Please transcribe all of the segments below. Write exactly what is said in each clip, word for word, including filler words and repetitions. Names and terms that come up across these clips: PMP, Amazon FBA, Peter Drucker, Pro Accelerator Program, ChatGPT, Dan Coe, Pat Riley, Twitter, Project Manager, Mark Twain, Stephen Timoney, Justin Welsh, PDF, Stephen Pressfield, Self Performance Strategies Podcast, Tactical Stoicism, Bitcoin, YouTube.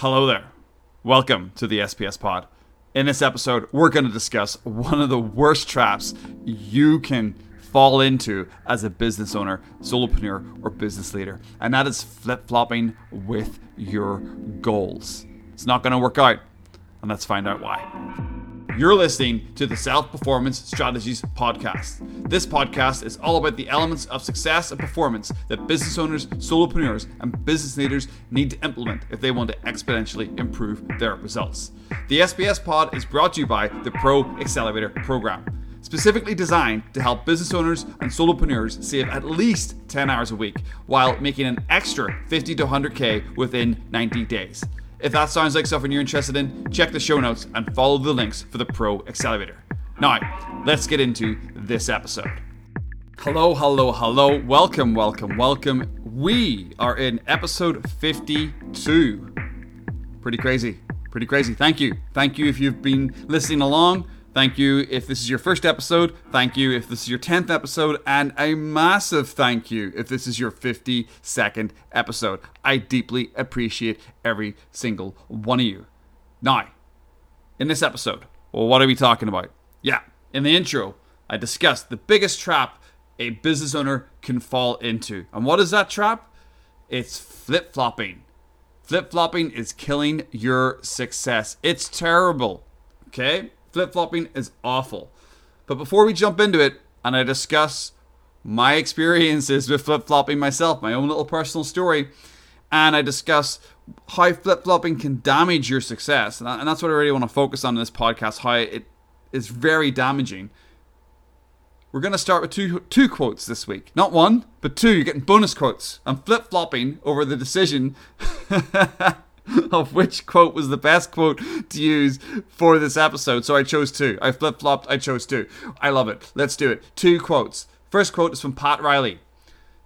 Hello there. Welcome to the S P S Pod. In this episode, we're going to discuss one of the worst traps you can fall into as a business owner, solopreneur, or business leader, and that is flip-flopping with your goals. It's not going to work out, and let's find out why. You're listening to the Self Performance Strategies Podcast. This podcast is all about the elements of success and performance that business owners, solopreneurs, and business leaders need to implement if they want to exponentially improve their results. The S P S Pod is brought to you by the Pro Accelerator Program, specifically designed to help business owners and solopreneurs save at least ten hours a week while making an extra fifty to one hundred K within ninety days. If that sounds like something you're interested in, check the show notes and follow the links for the Pro Accelerator. Now, let's get into this episode. Hello, hello, hello. Welcome, welcome, welcome. We are in episode fifty-two. Pretty crazy, pretty crazy. Thank you. Thank you if you've been listening along. Thank you if this is your first episode. Thank you if this is your tenth episode. And a massive thank you if this is your fifty-second episode. I deeply appreciate every single one of you. Now, in this episode, well, what are we talking about? Yeah, in the intro, I discussed the biggest trap a business owner can fall into. And what is that trap? It's flip-flopping. Flip-flopping is killing your success. It's terrible, okay? Flip-flopping is awful. But before we jump into it, and I discuss my experiences with flip-flopping myself, my own little personal story, and I discuss how flip-flopping can damage your success. And that's what I really want to focus on in this podcast, how it is very damaging. We're going to start with two two quotes this week. Not one, but two. You're getting bonus quotes. I'm flip-flopping over the decision of which quote was the best quote to use for this episode. So I chose two. I flip-flopped. I chose two. I love it. Let's do it. Two quotes. First quote is from Pat Riley.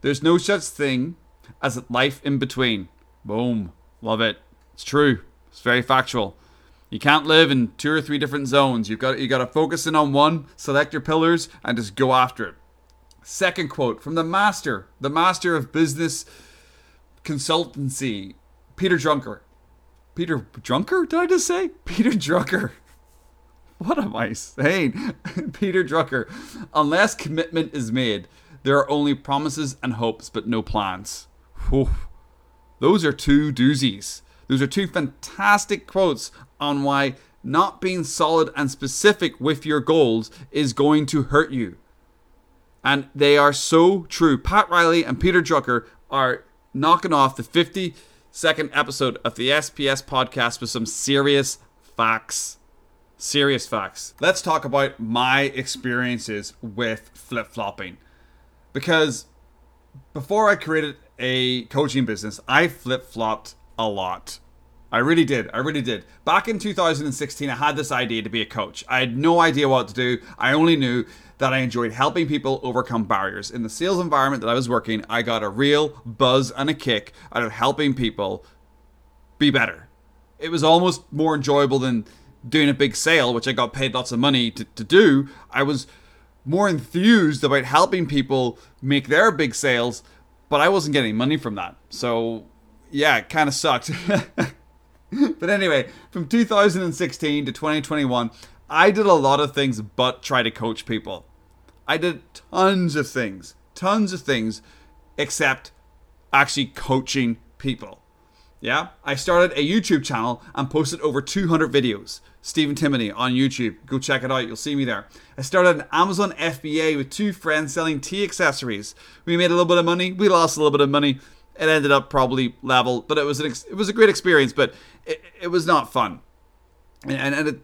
There's no such thing as life in between. Boom. Love it. It's true. It's very factual. You can't live in two or three different zones. You've got, you got to focus in on one, select your pillars, and just go after it. Second quote from the master, the master of business consultancy, Peter Drucker. Peter Drucker? Did I just say? Peter Drucker. What am I saying? Peter Drucker. Unless commitment is made, there are only promises and hopes, but no plans. Whew. Those are two doozies. Those are two fantastic quotes on why not being solid and specific with your goals is going to hurt you. And they are so true. Pat Riley and Peter Drucker are knocking off the fifty-second episode of the S P S Podcast with some serious facts. Serious facts. Let's talk about my experiences with flip-flopping. Because before I created a coaching business, I flip-flopped a lot. I really did. I really did. Back in two thousand sixteen, I had this idea to be a coach. I had no idea what to do. I only knew that I enjoyed helping people overcome barriers. In the sales environment that I was working, I got a real buzz and a kick out of helping people be better. It was almost more enjoyable than doing a big sale, which I got paid lots of money to, to do. I was more enthused about helping people make their big sales, but I wasn't getting money from that. So yeah, it kind of sucked. But anyway, from two thousand sixteen to twenty twenty-one, I did a lot of things but try to coach people. I did tons of things, tons of things, except actually coaching people. Yeah, I started a YouTube channel and posted over two hundred videos. Stephen Timoney on YouTube. Go check it out. You'll see me there. I started an Amazon F B A with two friends selling tea accessories. We made a little bit of money. We lost a little bit of money. It ended up probably level, but it was an ex- it was a great experience, but it, it was not fun. And, and it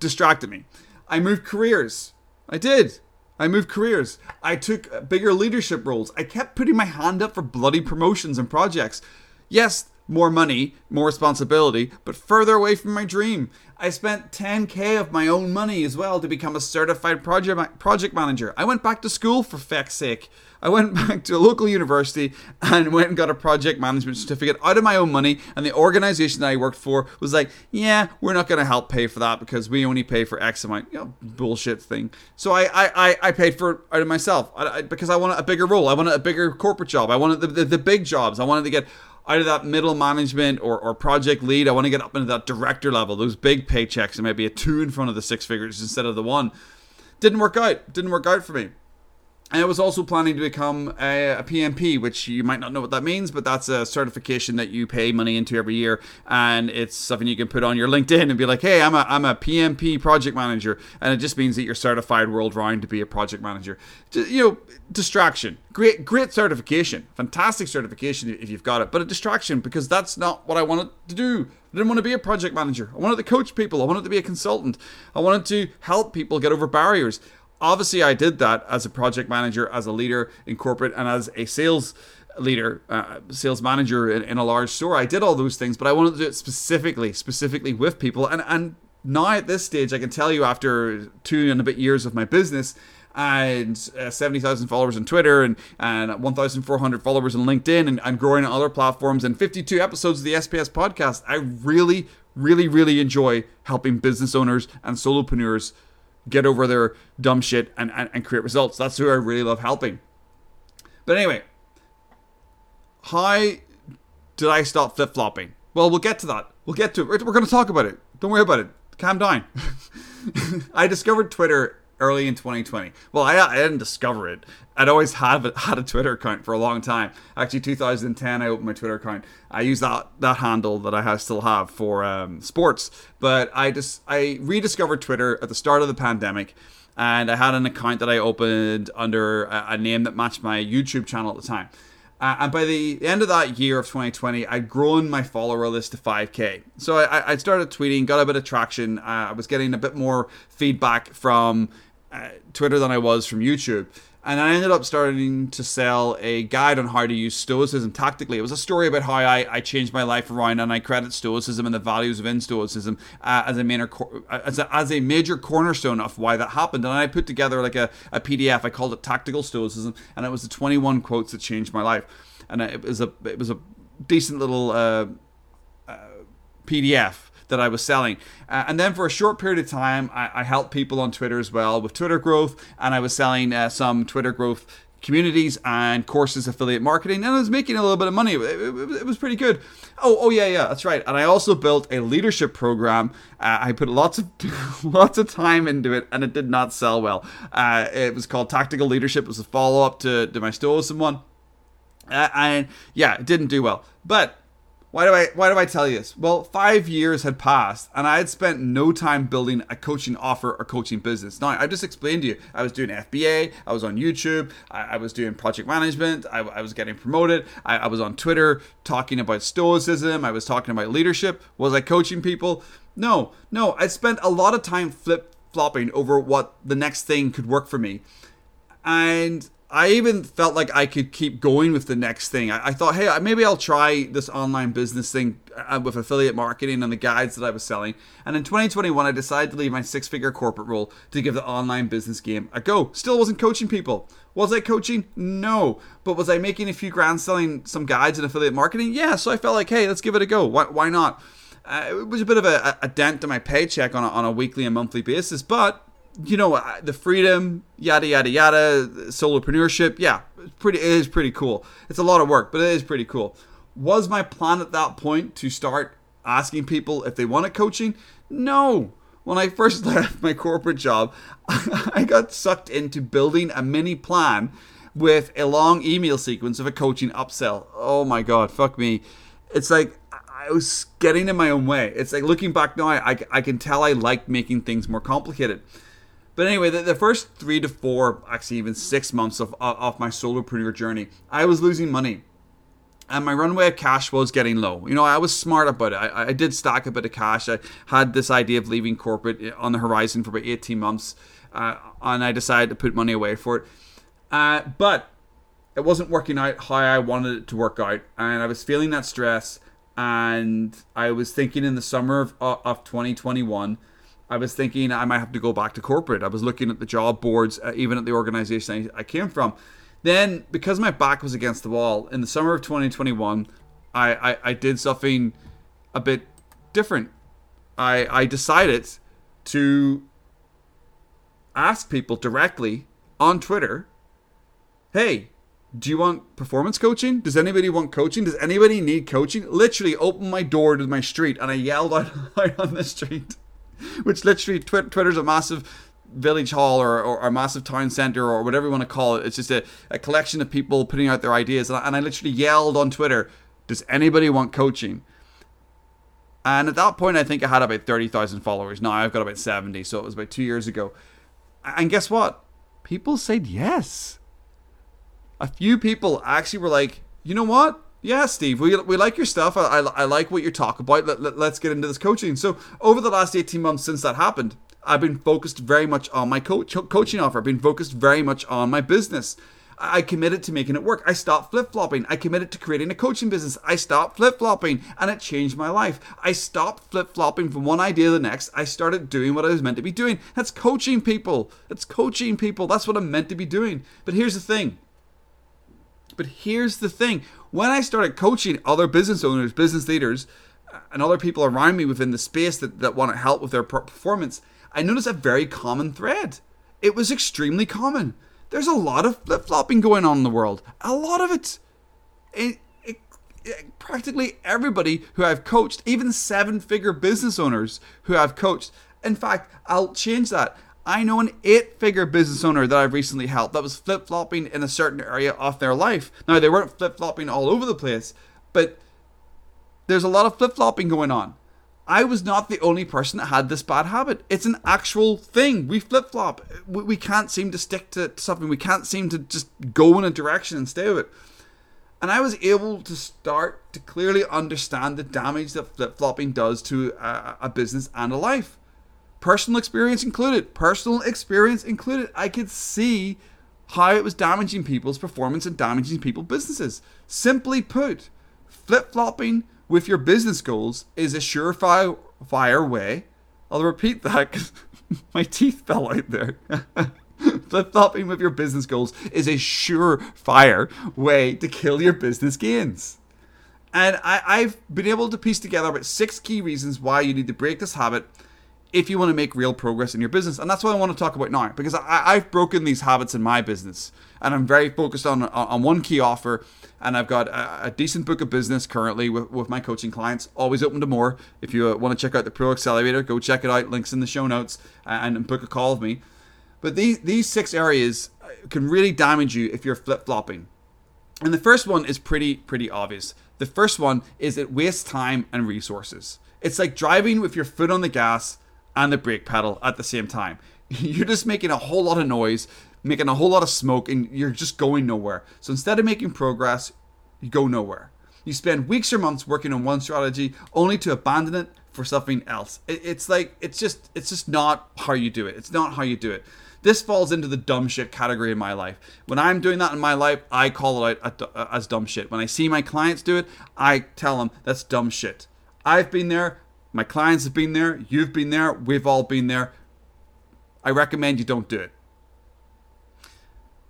distracted me. I moved careers. I did. I moved careers. I took bigger leadership roles. I kept putting my hand up for bloody promotions and projects. Yes, more money, more responsibility, but further away from my dream. I spent ten K of my own money as well to become a certified project project manager. I went back to school for feck's sake. I went back to a local university and went and got a project management certificate out of my own money, and the organization that I worked for was like, yeah, we're not going to help pay for that because we only pay for X amount. You know, bullshit thing. So I I, I, I paid for it out of myself I, I, because I wanted a bigger role. I wanted a bigger corporate job. I wanted the, the, the big jobs. I wanted to get out of that middle management or, or project lead. I want to get up into that director level, those big paychecks, and maybe a two in front of the six figures instead of the one. Didn't work out. Didn't work out for me. And I was also planning to become a, a P M P, which you might not know what that means, but that's a certification that you pay money into every year, and it's something you can put on your LinkedIn and be like, hey, I'm a I'm a P M P project manager, and it just means that you're certified world round to be a project manager. You know, distraction. Great, great certification. Fantastic certification if you've got it, but a distraction because that's not what I wanted to do. I didn't want to be a project manager. I wanted to coach people. I wanted to be a consultant. I wanted to help people get over barriers. Obviously, I did that as a project manager, as a leader in corporate, and as a sales leader, uh, sales manager in, in a large store. I did all those things, but I wanted to do it specifically, specifically with people. And and now at this stage, I can tell you after two and a bit years of my business and uh, seventy thousand followers on Twitter and, and one thousand four hundred followers on LinkedIn and, and growing on other platforms and fifty-two episodes of the S P S podcast, I really, really, really enjoy helping business owners and solopreneurs get over their dumb shit and, and, and create results. That's who I really love helping. But anyway, how did I stop flip-flopping? Well, we'll get to that. We'll get to it. We're, we're going to talk about it. Don't worry about it. Calm down. I discovered Twitter early in twenty twenty. Well, I, I didn't discover it. I'd always had a, had a Twitter account for a long time. Actually, two thousand ten, I opened my Twitter account. I use that that handle that I have, still have for um, sports. But I just I rediscovered Twitter at the start of the pandemic, and I had an account that I opened under a, a name that matched my YouTube channel at the time. Uh, and by the end of that year of twenty twenty, I'd grown my follower list to five K. So I, I started tweeting, got a bit of traction. Uh, I was getting a bit more feedback from Uh, Twitter than I was from YouTube. And I ended up starting to sell a guide on how to use Stoicism tactically. It was a story about how I, I changed my life around, and I credit Stoicism and the values within Stoicism uh, as, a minor, as, a, as a major cornerstone of why that happened. And I put together like a, a P D F. I called it Tactical Stoicism, and it was the twenty-one quotes that changed my life. And it was a, it was a decent little uh, uh, P D F that I was selling. Uh, and then for a short period of time, I, I helped people on Twitter as well with Twitter growth. And I was selling uh, some Twitter growth communities and courses, affiliate marketing. And I was making a little bit of money. It, it, it was pretty good. Oh, oh yeah, yeah, that's right. And I also built a leadership program. Uh, I put lots of lots of time into it, and it did not sell well. Uh, it was called Tactical Leadership. It was a follow-up to, to my Stoicism one. Uh, and yeah, it didn't do well. But Why do I why do I tell you this? Well, five years had passed, and I had spent no time building a coaching offer or coaching business. Now, I just explained to you, I was doing F B A, I was on YouTube, I, I was doing project management, I, I was getting promoted, I, I was on Twitter talking about Stoicism, I was talking about leadership. Was I coaching people? No, no, I spent a lot of time flip-flopping over what the next thing could work for me. And I even felt like I could keep going with the next thing. I, I thought, hey, maybe I'll try this online business thing with affiliate marketing and the guides that I was selling. And in twenty twenty-one, I decided to leave my six-figure corporate role to give the online business game a go. Still wasn't coaching people. Was I coaching? No. But was I making a few grand selling some guides and affiliate marketing? Yeah. So I felt like, hey, let's give it a go. Why, why not? Uh, it was a bit of a, a dent to my paycheck on a, on a weekly and monthly basis, but you know, the freedom, yada, yada, yada, solopreneurship. Yeah, it's pretty, it is pretty cool. It's a lot of work, but it is pretty cool. Was my plan at that point to start asking people if they wanted coaching? No. When I first left my corporate job, I got sucked into building a mini plan with a long email sequence of a coaching upsell. Oh my God, fuck me. It's like I was getting in my own way. It's like looking back now, I, I can tell I liked making things more complicated. But anyway, the, the first three to four, actually even six months of, of my solopreneur journey, I was losing money. And my runway of cash was getting low. You know, I was smart about it. I, I did stack a bit of cash. I had this idea of leaving corporate on the horizon for about eighteen months. Uh, and I decided to put money away for it. Uh, but it wasn't working out how I wanted it to work out. And I was feeling that stress. And I was thinking in the summer of, of twenty twenty-one, I was thinking I might have to go back to corporate. I was looking at the job boards, uh, even at the organization I, I came from. Then, because my back was against the wall, in the summer of twenty twenty-one, I, I, I did something a bit different. I, I decided to ask people directly on Twitter, hey, Do you want performance coaching? Does anybody want coaching? Does anybody need coaching? Literally opened my door to my street and I yelled out right on the street, which literally tw- Twitter's a massive village hall or, or, or massive town center or whatever you want to call it. It's just a, a collection of people putting out their ideas. And I, and I literally yelled on Twitter, does anybody want coaching? And at that point, I think I had about thirty thousand followers. Now I've got about seventy. So it was about two years ago. And guess what? People said yes. A few people actually were like, you know what? Yeah, Steve, we we like your stuff. I, I, I like what you're talking about. Let, let, let's get into this coaching. So over the last eighteen months since that happened, I've been focused very much on my co- coaching offer. I've been focused very much on my business. I committed to making it work. I stopped flip-flopping. I committed to creating a coaching business. I stopped flip-flopping, and it changed my life. I stopped flip-flopping from one idea to the next. I started doing what I was meant to be doing. That's coaching people. That's coaching people. That's what I'm meant to be doing. But here's the thing. But here's the thing. When I started coaching other business owners, business leaders, and other people around me within the space that, that want to help with their performance, I noticed a very common thread. It was extremely common. There's a lot of flip-flopping going on in the world. A lot of it. It, it, it practically everybody who I've coached, even seven-figure business owners who I've coached. In fact, I'll change that. I know an eight-figure business owner that I've recently helped that was flip-flopping in a certain area of their life. Now, they weren't flip-flopping all over the place, but there's a lot of flip-flopping going on. I was not the only person that had this bad habit. It's an actual thing. We flip-flop. We can't seem to stick to something. We can't seem to just go in a direction and stay with it. And I was able to start to clearly understand the damage that flip-flopping does to a, a business and a life. Personal experience included. Personal experience included. I could see how it was damaging people's performance and damaging people's businesses. Simply put, flip-flopping with your business goals is a surefire way. I'll repeat that because my teeth fell out there. Flip-flopping with your business goals is a surefire way to kill your business gains. And I, I've been able to piece together about six key reasons why you need to break this habit if you want to make real progress in your business. And that's what I want to talk about now, because I, I've broken these habits in my business and I'm very focused on on one key offer, and I've got a, a decent book of business currently with, with my coaching clients, always open to more. If you want to check out the Pro Accelerator, go check it out, links in the show notes, and, and book a call with me. But these, these six areas can really damage you if you're flip-flopping. And the first one is pretty, pretty obvious. The first one is it wastes time and resources. It's like driving with your foot on the gas and the brake pedal at the same time. You're just making a whole lot of noise, making a whole lot of smoke, and you're just going nowhere. So instead of making progress, you go nowhere. You spend weeks or months working on one strategy only to abandon it for something else. It's like, it's just, it's just not how you do it. It's not how you do it. This falls into the dumb shit category in my life. When I'm doing that in my life, I call it out as dumb shit. When I see my clients do it, I tell them that's dumb shit. I've been there. My clients have been there, you've been there, we've all been there. I recommend you don't do it.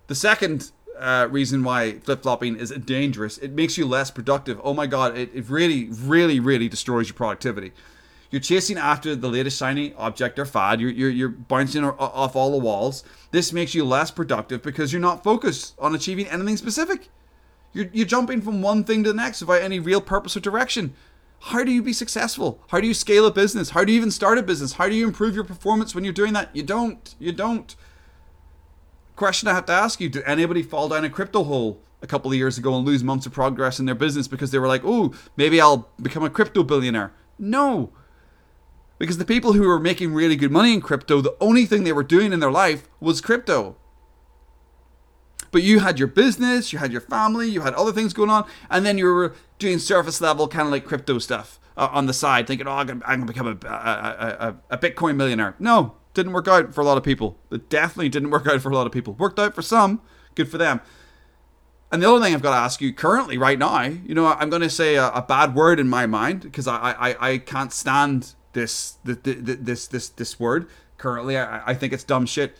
The second uh, reason why flip-flopping is dangerous, it makes you less productive. Oh my God, it, it really, really, really destroys your productivity. You're chasing after the latest shiny object or fad. You're, you're, you're bouncing off all the walls. This makes you less productive because you're not focused on achieving anything specific. You're, you're jumping from one thing to the next without any real purpose or direction. How do you be successful? How do you scale a business? How do you even start a business? How do you improve your performance when you're doing that? You don't. You don't. Question I have to ask you, did anybody fall down a crypto hole a couple of years ago and lose months of progress in their business because they were like, oh, maybe I'll become a crypto billionaire? No. Because the people who were making really good money in crypto, the only thing they were doing in their life was crypto. But you had your business, you had your family, you had other things going on, and then you were doing surface level kind of like crypto stuff uh, on the side, thinking, oh, I'm going to become a, a, a, a Bitcoin millionaire. No, didn't work out for a lot of people. It definitely didn't work out for a lot of people. Worked out for some, good for them. And the other thing I've got to ask you currently, right now, you know, I'm going to say a, a bad word in my mind because I, I, I can't stand this, this, this, this, this word. Currently, I, I think it's dumb shit.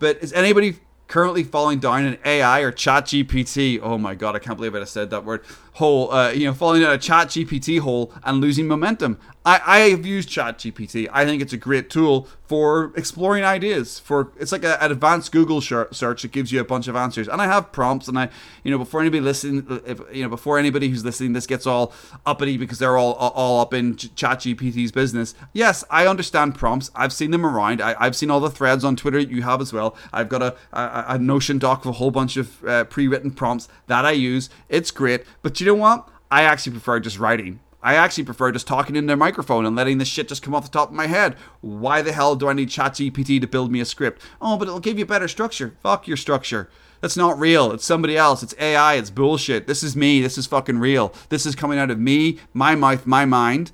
But is anybody currently falling down in A I or Chat G P T? Oh my God, I can't believe I said that word. hole, uh, you know, falling down a Chat G P T hole and losing momentum. I, I have used Chat G P T. I think it's a great tool for exploring ideas. For it's like a, an advanced Google search that gives you a bunch of answers. And I have prompts, and I, you know, before anybody listening, if, you know, before anybody who's listening, this gets all uppity because they're all all up in Chat G P T's business. Yes, I understand prompts. I've seen them around. I, I've seen all the threads on Twitter you have as well. I've got a a, a Notion doc with a whole bunch of uh, pre-written prompts that I use. It's great, but you know what? I actually prefer just writing. I actually prefer just talking into a microphone and letting this shit just come off the top of my head. Why the hell do I need Chat G P T to build me a script? Oh, but it'll give you better structure. Fuck your structure. That's not real. It's somebody else. It's A I. It's bullshit. This is me. This is fucking real. This is coming out of me, my mouth, my mind.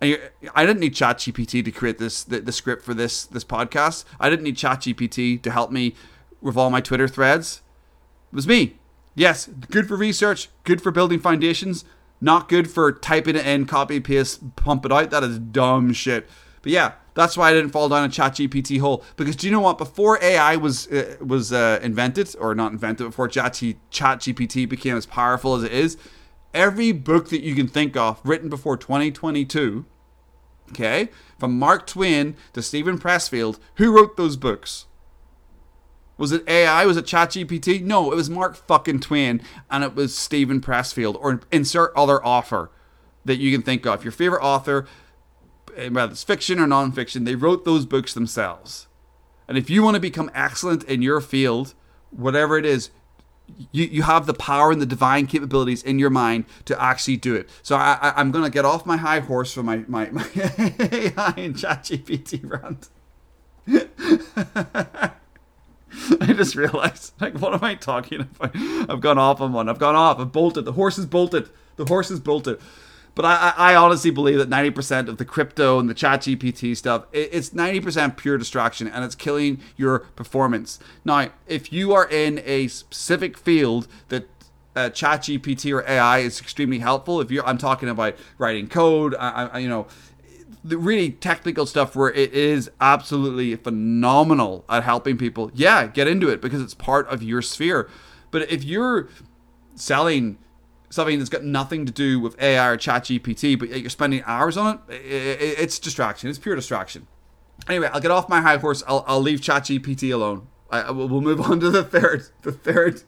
I didn't need Chat G P T to create this the, the script for this this podcast. I didn't need Chat G P T to help me with all my Twitter threads. It was me. Yes, good for research, good for building foundations. Not good for typing it in, copy, paste, pump it out. That is dumb shit. But yeah, that's why I didn't fall down a Chat G P T hole. Because do you know what? Before A I was uh, was uh, invented, or not invented, before Chat G P T became as powerful as it is, every book that you can think of written before twenty twenty-two, okay, from Mark Twain to Stephen Pressfield, who wrote those books? Was it A I? Was it Chat G P T? No, it was Mark fucking Twain, and it was Stephen Pressfield, or insert other author that you can think of. Your favorite author, whether it's fiction or nonfiction, they wrote those books themselves. And if you want to become excellent in your field, whatever it is, you, you have the power and the divine capabilities in your mind to actually do it. So I, I, I'm going to get off my high horse for my, my, my A I and Chat G P T rant. I just realized, like, what am I talking about? I've gone off on one. I've gone off. I've bolted. The horse is bolted. The horse is bolted. But I, I honestly believe that ninety percent of the crypto and the Chat G P T stuff, it's ninety percent pure distraction, and it's killing your performance. Now, if you are in a specific field that uh, Chat G P T or A I is extremely helpful, if you're, I'm talking about writing code, I, I, you know, the really technical stuff where it is absolutely phenomenal at helping people. Yeah, get into it because it's part of your sphere. But if you're selling something that's got nothing to do with A I or Chat G P T, but you're spending hours on it, it's distraction. It's pure distraction. Anyway, I'll get off my high horse. I'll, I'll leave Chat G P T alone. I, we'll move on to the third, the third,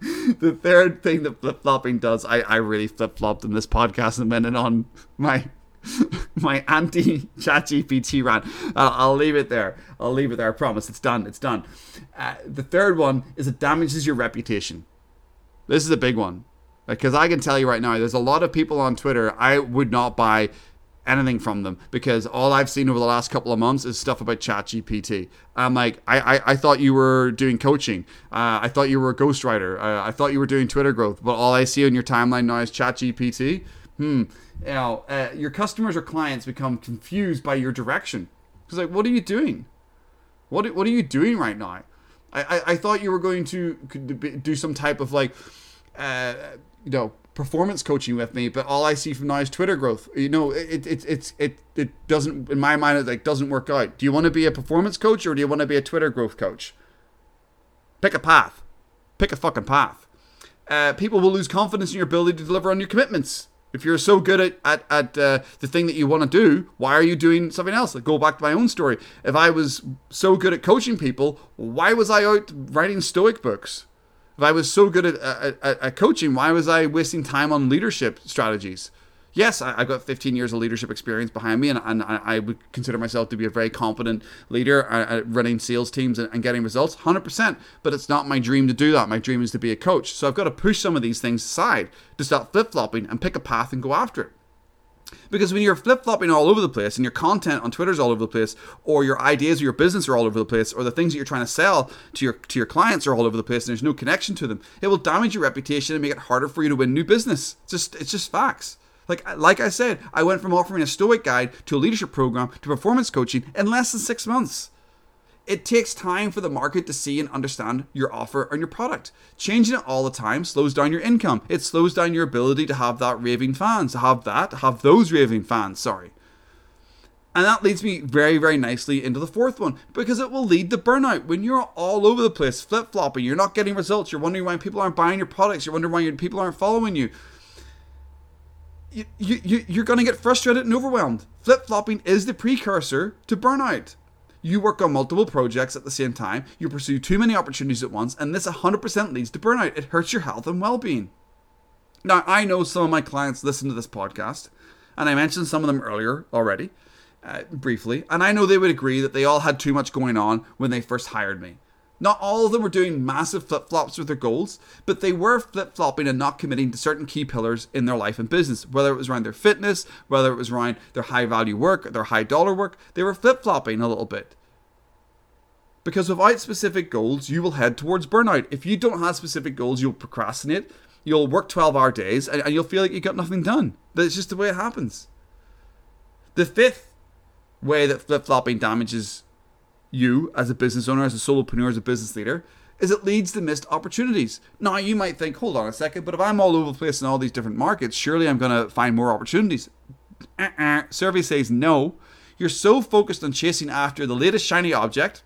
the third thing that flip-flopping does. I, I really flip-flopped in this podcast and went in on my... my anti-Chat G P T rant. I'll, I'll leave it there. I'll leave it there. I promise. It's done. It's done. Uh, the third one is it damages your reputation. This is a big one. Because I can tell you right now, there's a lot of people on Twitter, I would not buy anything from them. Because all I've seen over the last couple of months is stuff about Chat G P T. I'm like, I, I, I thought you were doing coaching. Uh, I thought you were a ghostwriter. Uh, I thought you were doing Twitter growth. But all I see on your timeline now is Chat G P T. Hmm. You know, uh, your customers or clients become confused by your direction. Because, like, what are you doing? What What are you doing right now? I, I, I thought you were going to do some type of, like, uh, you know, performance coaching with me, but all I see from now is Twitter growth. You know, it it it it, it doesn't, in my mind, it like doesn't work out. Do you want to be a performance coach or do you want to be a Twitter growth coach? Pick a path. Pick a fucking path. Uh, people will lose confidence in your ability to deliver on your commitments. If you're so good at, at, at uh, the thing that you want to do, why are you doing something else? Like, go back to my own story. If I was so good at coaching people, why was I out writing Stoic books? If I was so good at, at, at, at coaching, why was I wasting time on leadership strategies? Yes, I, I've got fifteen years of leadership experience behind me, and, and I, I would consider myself to be a very competent leader at, at running sales teams and, and getting results, one hundred percent. But it's not my dream to do that. My dream is to be a coach. So I've got to push some of these things aside to stop flip-flopping and pick a path and go after it. Because when you're flip-flopping all over the place and your content on Twitter is all over the place, or your ideas or your business are all over the place, or the things that you're trying to sell to your to your clients are all over the place and there's no connection to them, it will damage your reputation and make it harder for you to win new business. It's just, it's just facts. Like like I said, I went from offering a Stoic guide to a leadership program to performance coaching in less than six months. It takes time for the market to see and understand your offer and your product. Changing it all the time slows down your income. It slows down your ability to have that raving fans, to have that, to have those raving fans, sorry. And that leads me very, very nicely into the fourth one, because it will lead to burnout. When you're all over the place, flip-flopping, you're not getting results, you're wondering why people aren't buying your products, you're wondering why your people aren't following you, you, you you're going to get frustrated and overwhelmed. Flip-flopping is the precursor to burnout. You work on multiple projects at the same time, you pursue too many opportunities at once, and this one hundred percent leads to burnout. It hurts your health and well-being. Now, I know some of my clients listen to this podcast, and I mentioned some of them earlier already, uh, briefly, and I know they would agree that they all had too much going on when they first hired me. Not all of them were doing massive flip-flops with their goals, but they were flip-flopping and not committing to certain key pillars in their life and business, whether it was around their fitness, whether it was around their high-value work, their high-dollar work. They were flip-flopping a little bit. Because without specific goals, you will head towards burnout. If you don't have specific goals, you'll procrastinate, you'll work twelve-hour days, and you'll feel like you got nothing done. That's just the way it happens. The fifth way that flip-flopping damages you as a business owner, as a solopreneur, as a business leader, is it leads to missed opportunities. Now, you might think, hold on a second, but if I'm all over the place in all these different markets, surely I'm going to find more opportunities. Uh-uh. Survey says no. You're so focused on chasing after the latest shiny object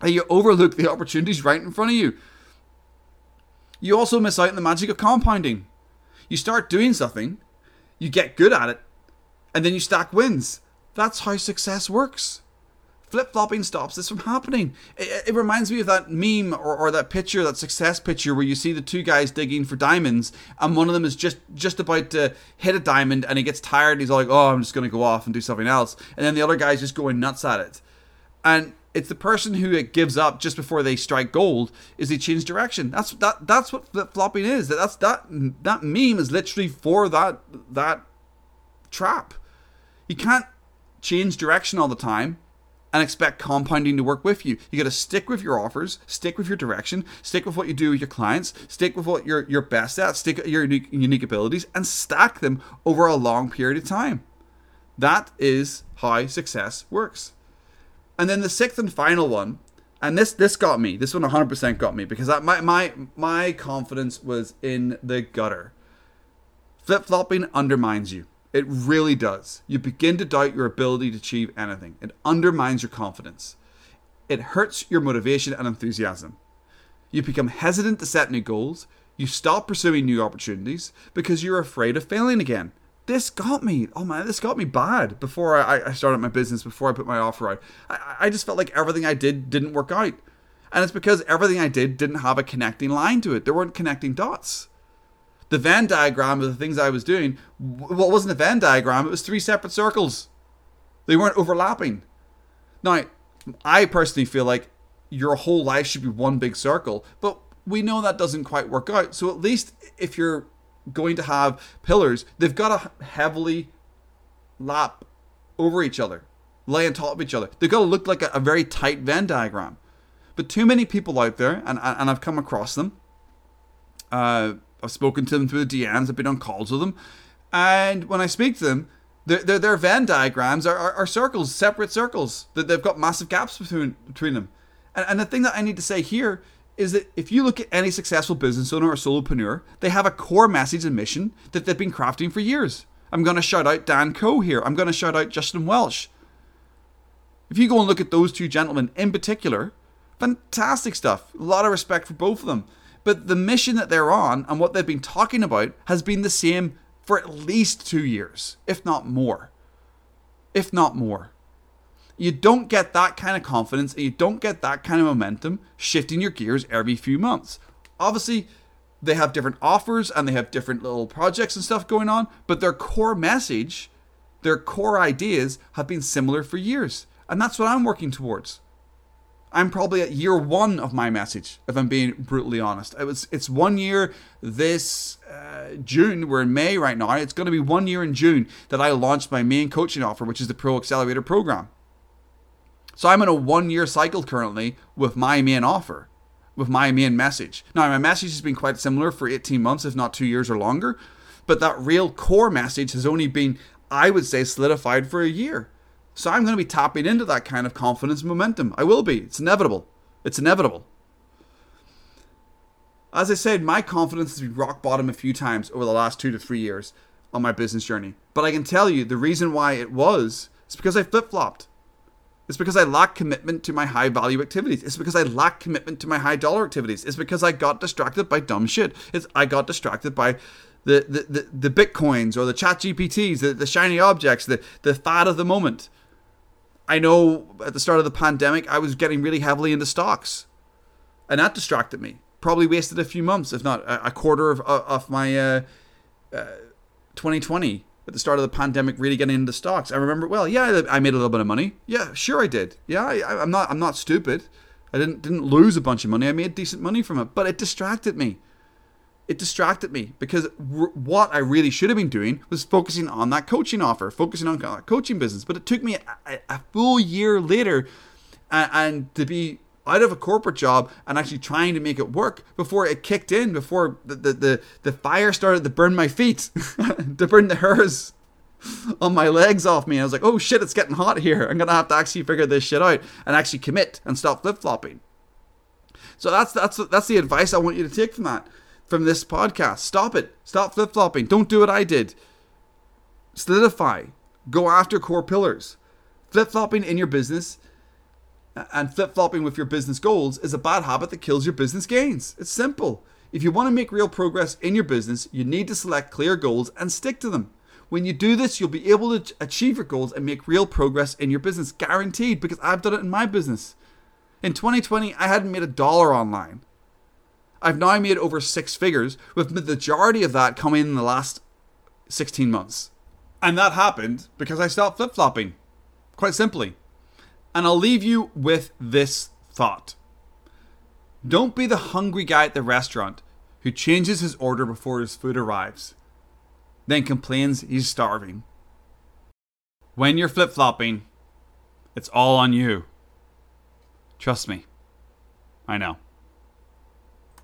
that you overlook the opportunities right in front of you. You also miss out on the magic of compounding. You start doing something, you get good at it, and then you stack wins. That's how success works. Flip-flopping stops this from happening. It, it reminds me of that meme or, or that picture, that success picture where you see the two guys digging for diamonds and one of them is just, just about to hit a diamond and he gets tired and he's all like, oh, I'm just going to go off and do something else. And then the other guy's just going nuts at it. And it's the person who it gives up just before they strike gold is they change direction. That's that. That's what flip-flopping is. That's that. That meme is literally for that that trap. You can't change direction all the time and expect compounding to work with you. You got to stick with your offers, stick with your direction, stick with what you do with your clients, stick with what you're you're best at, stick with your unique, unique abilities, and stack them over a long period of time. That is how success works. And then the sixth and final one, and this this got me. This one one hundred percent got me because I, my my my confidence was in the gutter. Flip-flopping undermines you. It really does. You begin to doubt your ability to achieve anything. It undermines your confidence. It hurts your motivation and enthusiasm. You become hesitant to set new goals. You stop pursuing new opportunities because you're afraid of failing again. This got me. Oh man, this got me bad before I, I started my business, before I put my offer out. I, I just felt like everything I did didn't work out. And it's because everything I did didn't have a connecting line to it. There weren't connecting dots. The Venn diagram of the things I was doing, well, it wasn't a Venn diagram, it was three separate circles. They weren't overlapping. Now, I personally feel like your whole life should be one big circle, but we know that doesn't quite work out. So at least if you're going to have pillars, they've got to heavily lap over each other, lay on top of each other. They've got to look like a, a very tight Venn diagram. But too many people out there, and, and I've come across them, uh, I've spoken to them through the D Ms, I've been on calls with them, and when I speak to them, their, their, their Venn diagrams are, are, are circles, separate circles. They've got massive gaps between, between them. And, and the thing that I need to say here is that if you look at any successful business owner or solopreneur, they have a core message and mission that they've been crafting for years. I'm going to shout out Dan Coe here. I'm going to shout out Justin Welsh. If you go and look at those two gentlemen in particular, fantastic stuff. A lot of respect for both of them. But the mission that they're on and what they've been talking about has been the same for at least two years, if not more. If not more. You don't get that kind of confidence and you don't get that kind of momentum shifting your gears every few months. Obviously, they have different offers and they have different little projects and stuff going on, but their core message, their core ideas have been similar for years. And that's what I'm working towards. I'm probably at year one of my message, if I'm being brutally honest. It was, it's one year this uh, June. We're in May right now. It's going to be one year in June that I launched my main coaching offer, which is the Pro Accelerator Program. So I'm in a one-year cycle currently with my main offer, with my main message. Now, my message has been quite similar for eighteen months, if not two years or longer. But that real core message has only been, I would say, solidified for a year. So I'm going to be tapping into that kind of confidence and momentum. I will be. It's inevitable. It's inevitable. As I said, my confidence has been rock bottom a few times over the last two to three years on my business journey. But I can tell you the reason why it was It's because I flip-flopped. It's because I lack commitment to my high-value activities. It's because I lack commitment to my high-dollar activities. It's because I got distracted by dumb shit. It's I got distracted by the the, the, the Bitcoins or the Chat G P Ts, the, the shiny objects, the, the fad of the moment. I know at the start of the pandemic, I was getting really heavily into stocks. And that distracted me. Probably wasted a few months, if not a quarter of, of my uh, uh, twenty twenty. At the start of the pandemic, really getting into stocks. I remember, well, yeah, I made a little bit of money. Yeah, sure I did. Yeah, I, I'm not I'm not stupid. I didn't didn't lose a bunch of money. I made decent money from it, but it distracted me. It distracted me because r- what I really should have been doing was focusing on that coaching offer, focusing on that coaching business. But it took me a, a full year later and, and to be out of a corporate job and actually trying to make it work before it kicked in, before the the, the, the fire started to burn my feet, to burn the hairs on my legs off me. I was like, oh shit, it's getting hot here. I'm going to have to actually figure this shit out and actually commit and stop flip-flopping. So that's that's that's the advice I want you to take from that. From this podcast, stop it. Stop flip-flopping. Don't do what I did. Solidify. Go after core pillars. Flip-flopping in your business and flip-flopping with your business goals is a bad habit that kills your business gains. It's simple. If you want to make real progress in your business, you need to select clear goals and stick to them. When you do this, you'll be able to achieve your goals and make real progress in your business. Guaranteed, because I've done it in my business. In twenty twenty, I hadn't made a dollar online. I've now made over six figures, with the majority of that coming in the last sixteen months. And that happened because I stopped flip-flopping, quite simply. And I'll leave you with this thought. Don't be the hungry guy at the restaurant who changes his order before his food arrives, then complains he's starving. When you're flip-flopping, it's all on you. Trust me. I know.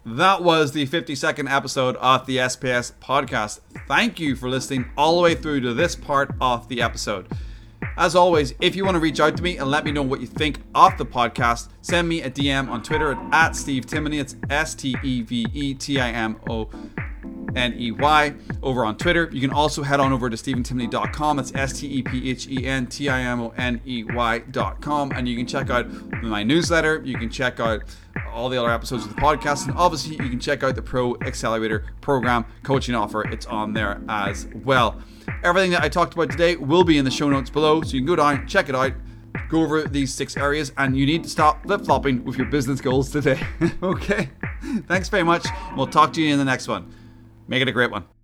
That was the fifty-second episode of the S P S podcast. Thank you for listening all the way through to this part of the episode. As always, if you want to reach out to me and let me know what you think of the podcast, send me a D M on Twitter at, at Steve Timoney. It's S T E V E T I M O N E Y over on Twitter. You can also head on over to stephen timoney dot com. It's S T E P H E N T I M O N E Y dot com. And you can check out my newsletter. You can check out all the other episodes of the podcast. And obviously, you can check out the Pro Accelerator Program coaching offer. It's on there as well. Everything that I talked about today will be in the show notes below. So you can go down, check it out, go over these six areas, and you need to stop flip-flopping with your business goals today. Okay. Thanks very much. We'll talk to you in the next one. Make it a great one.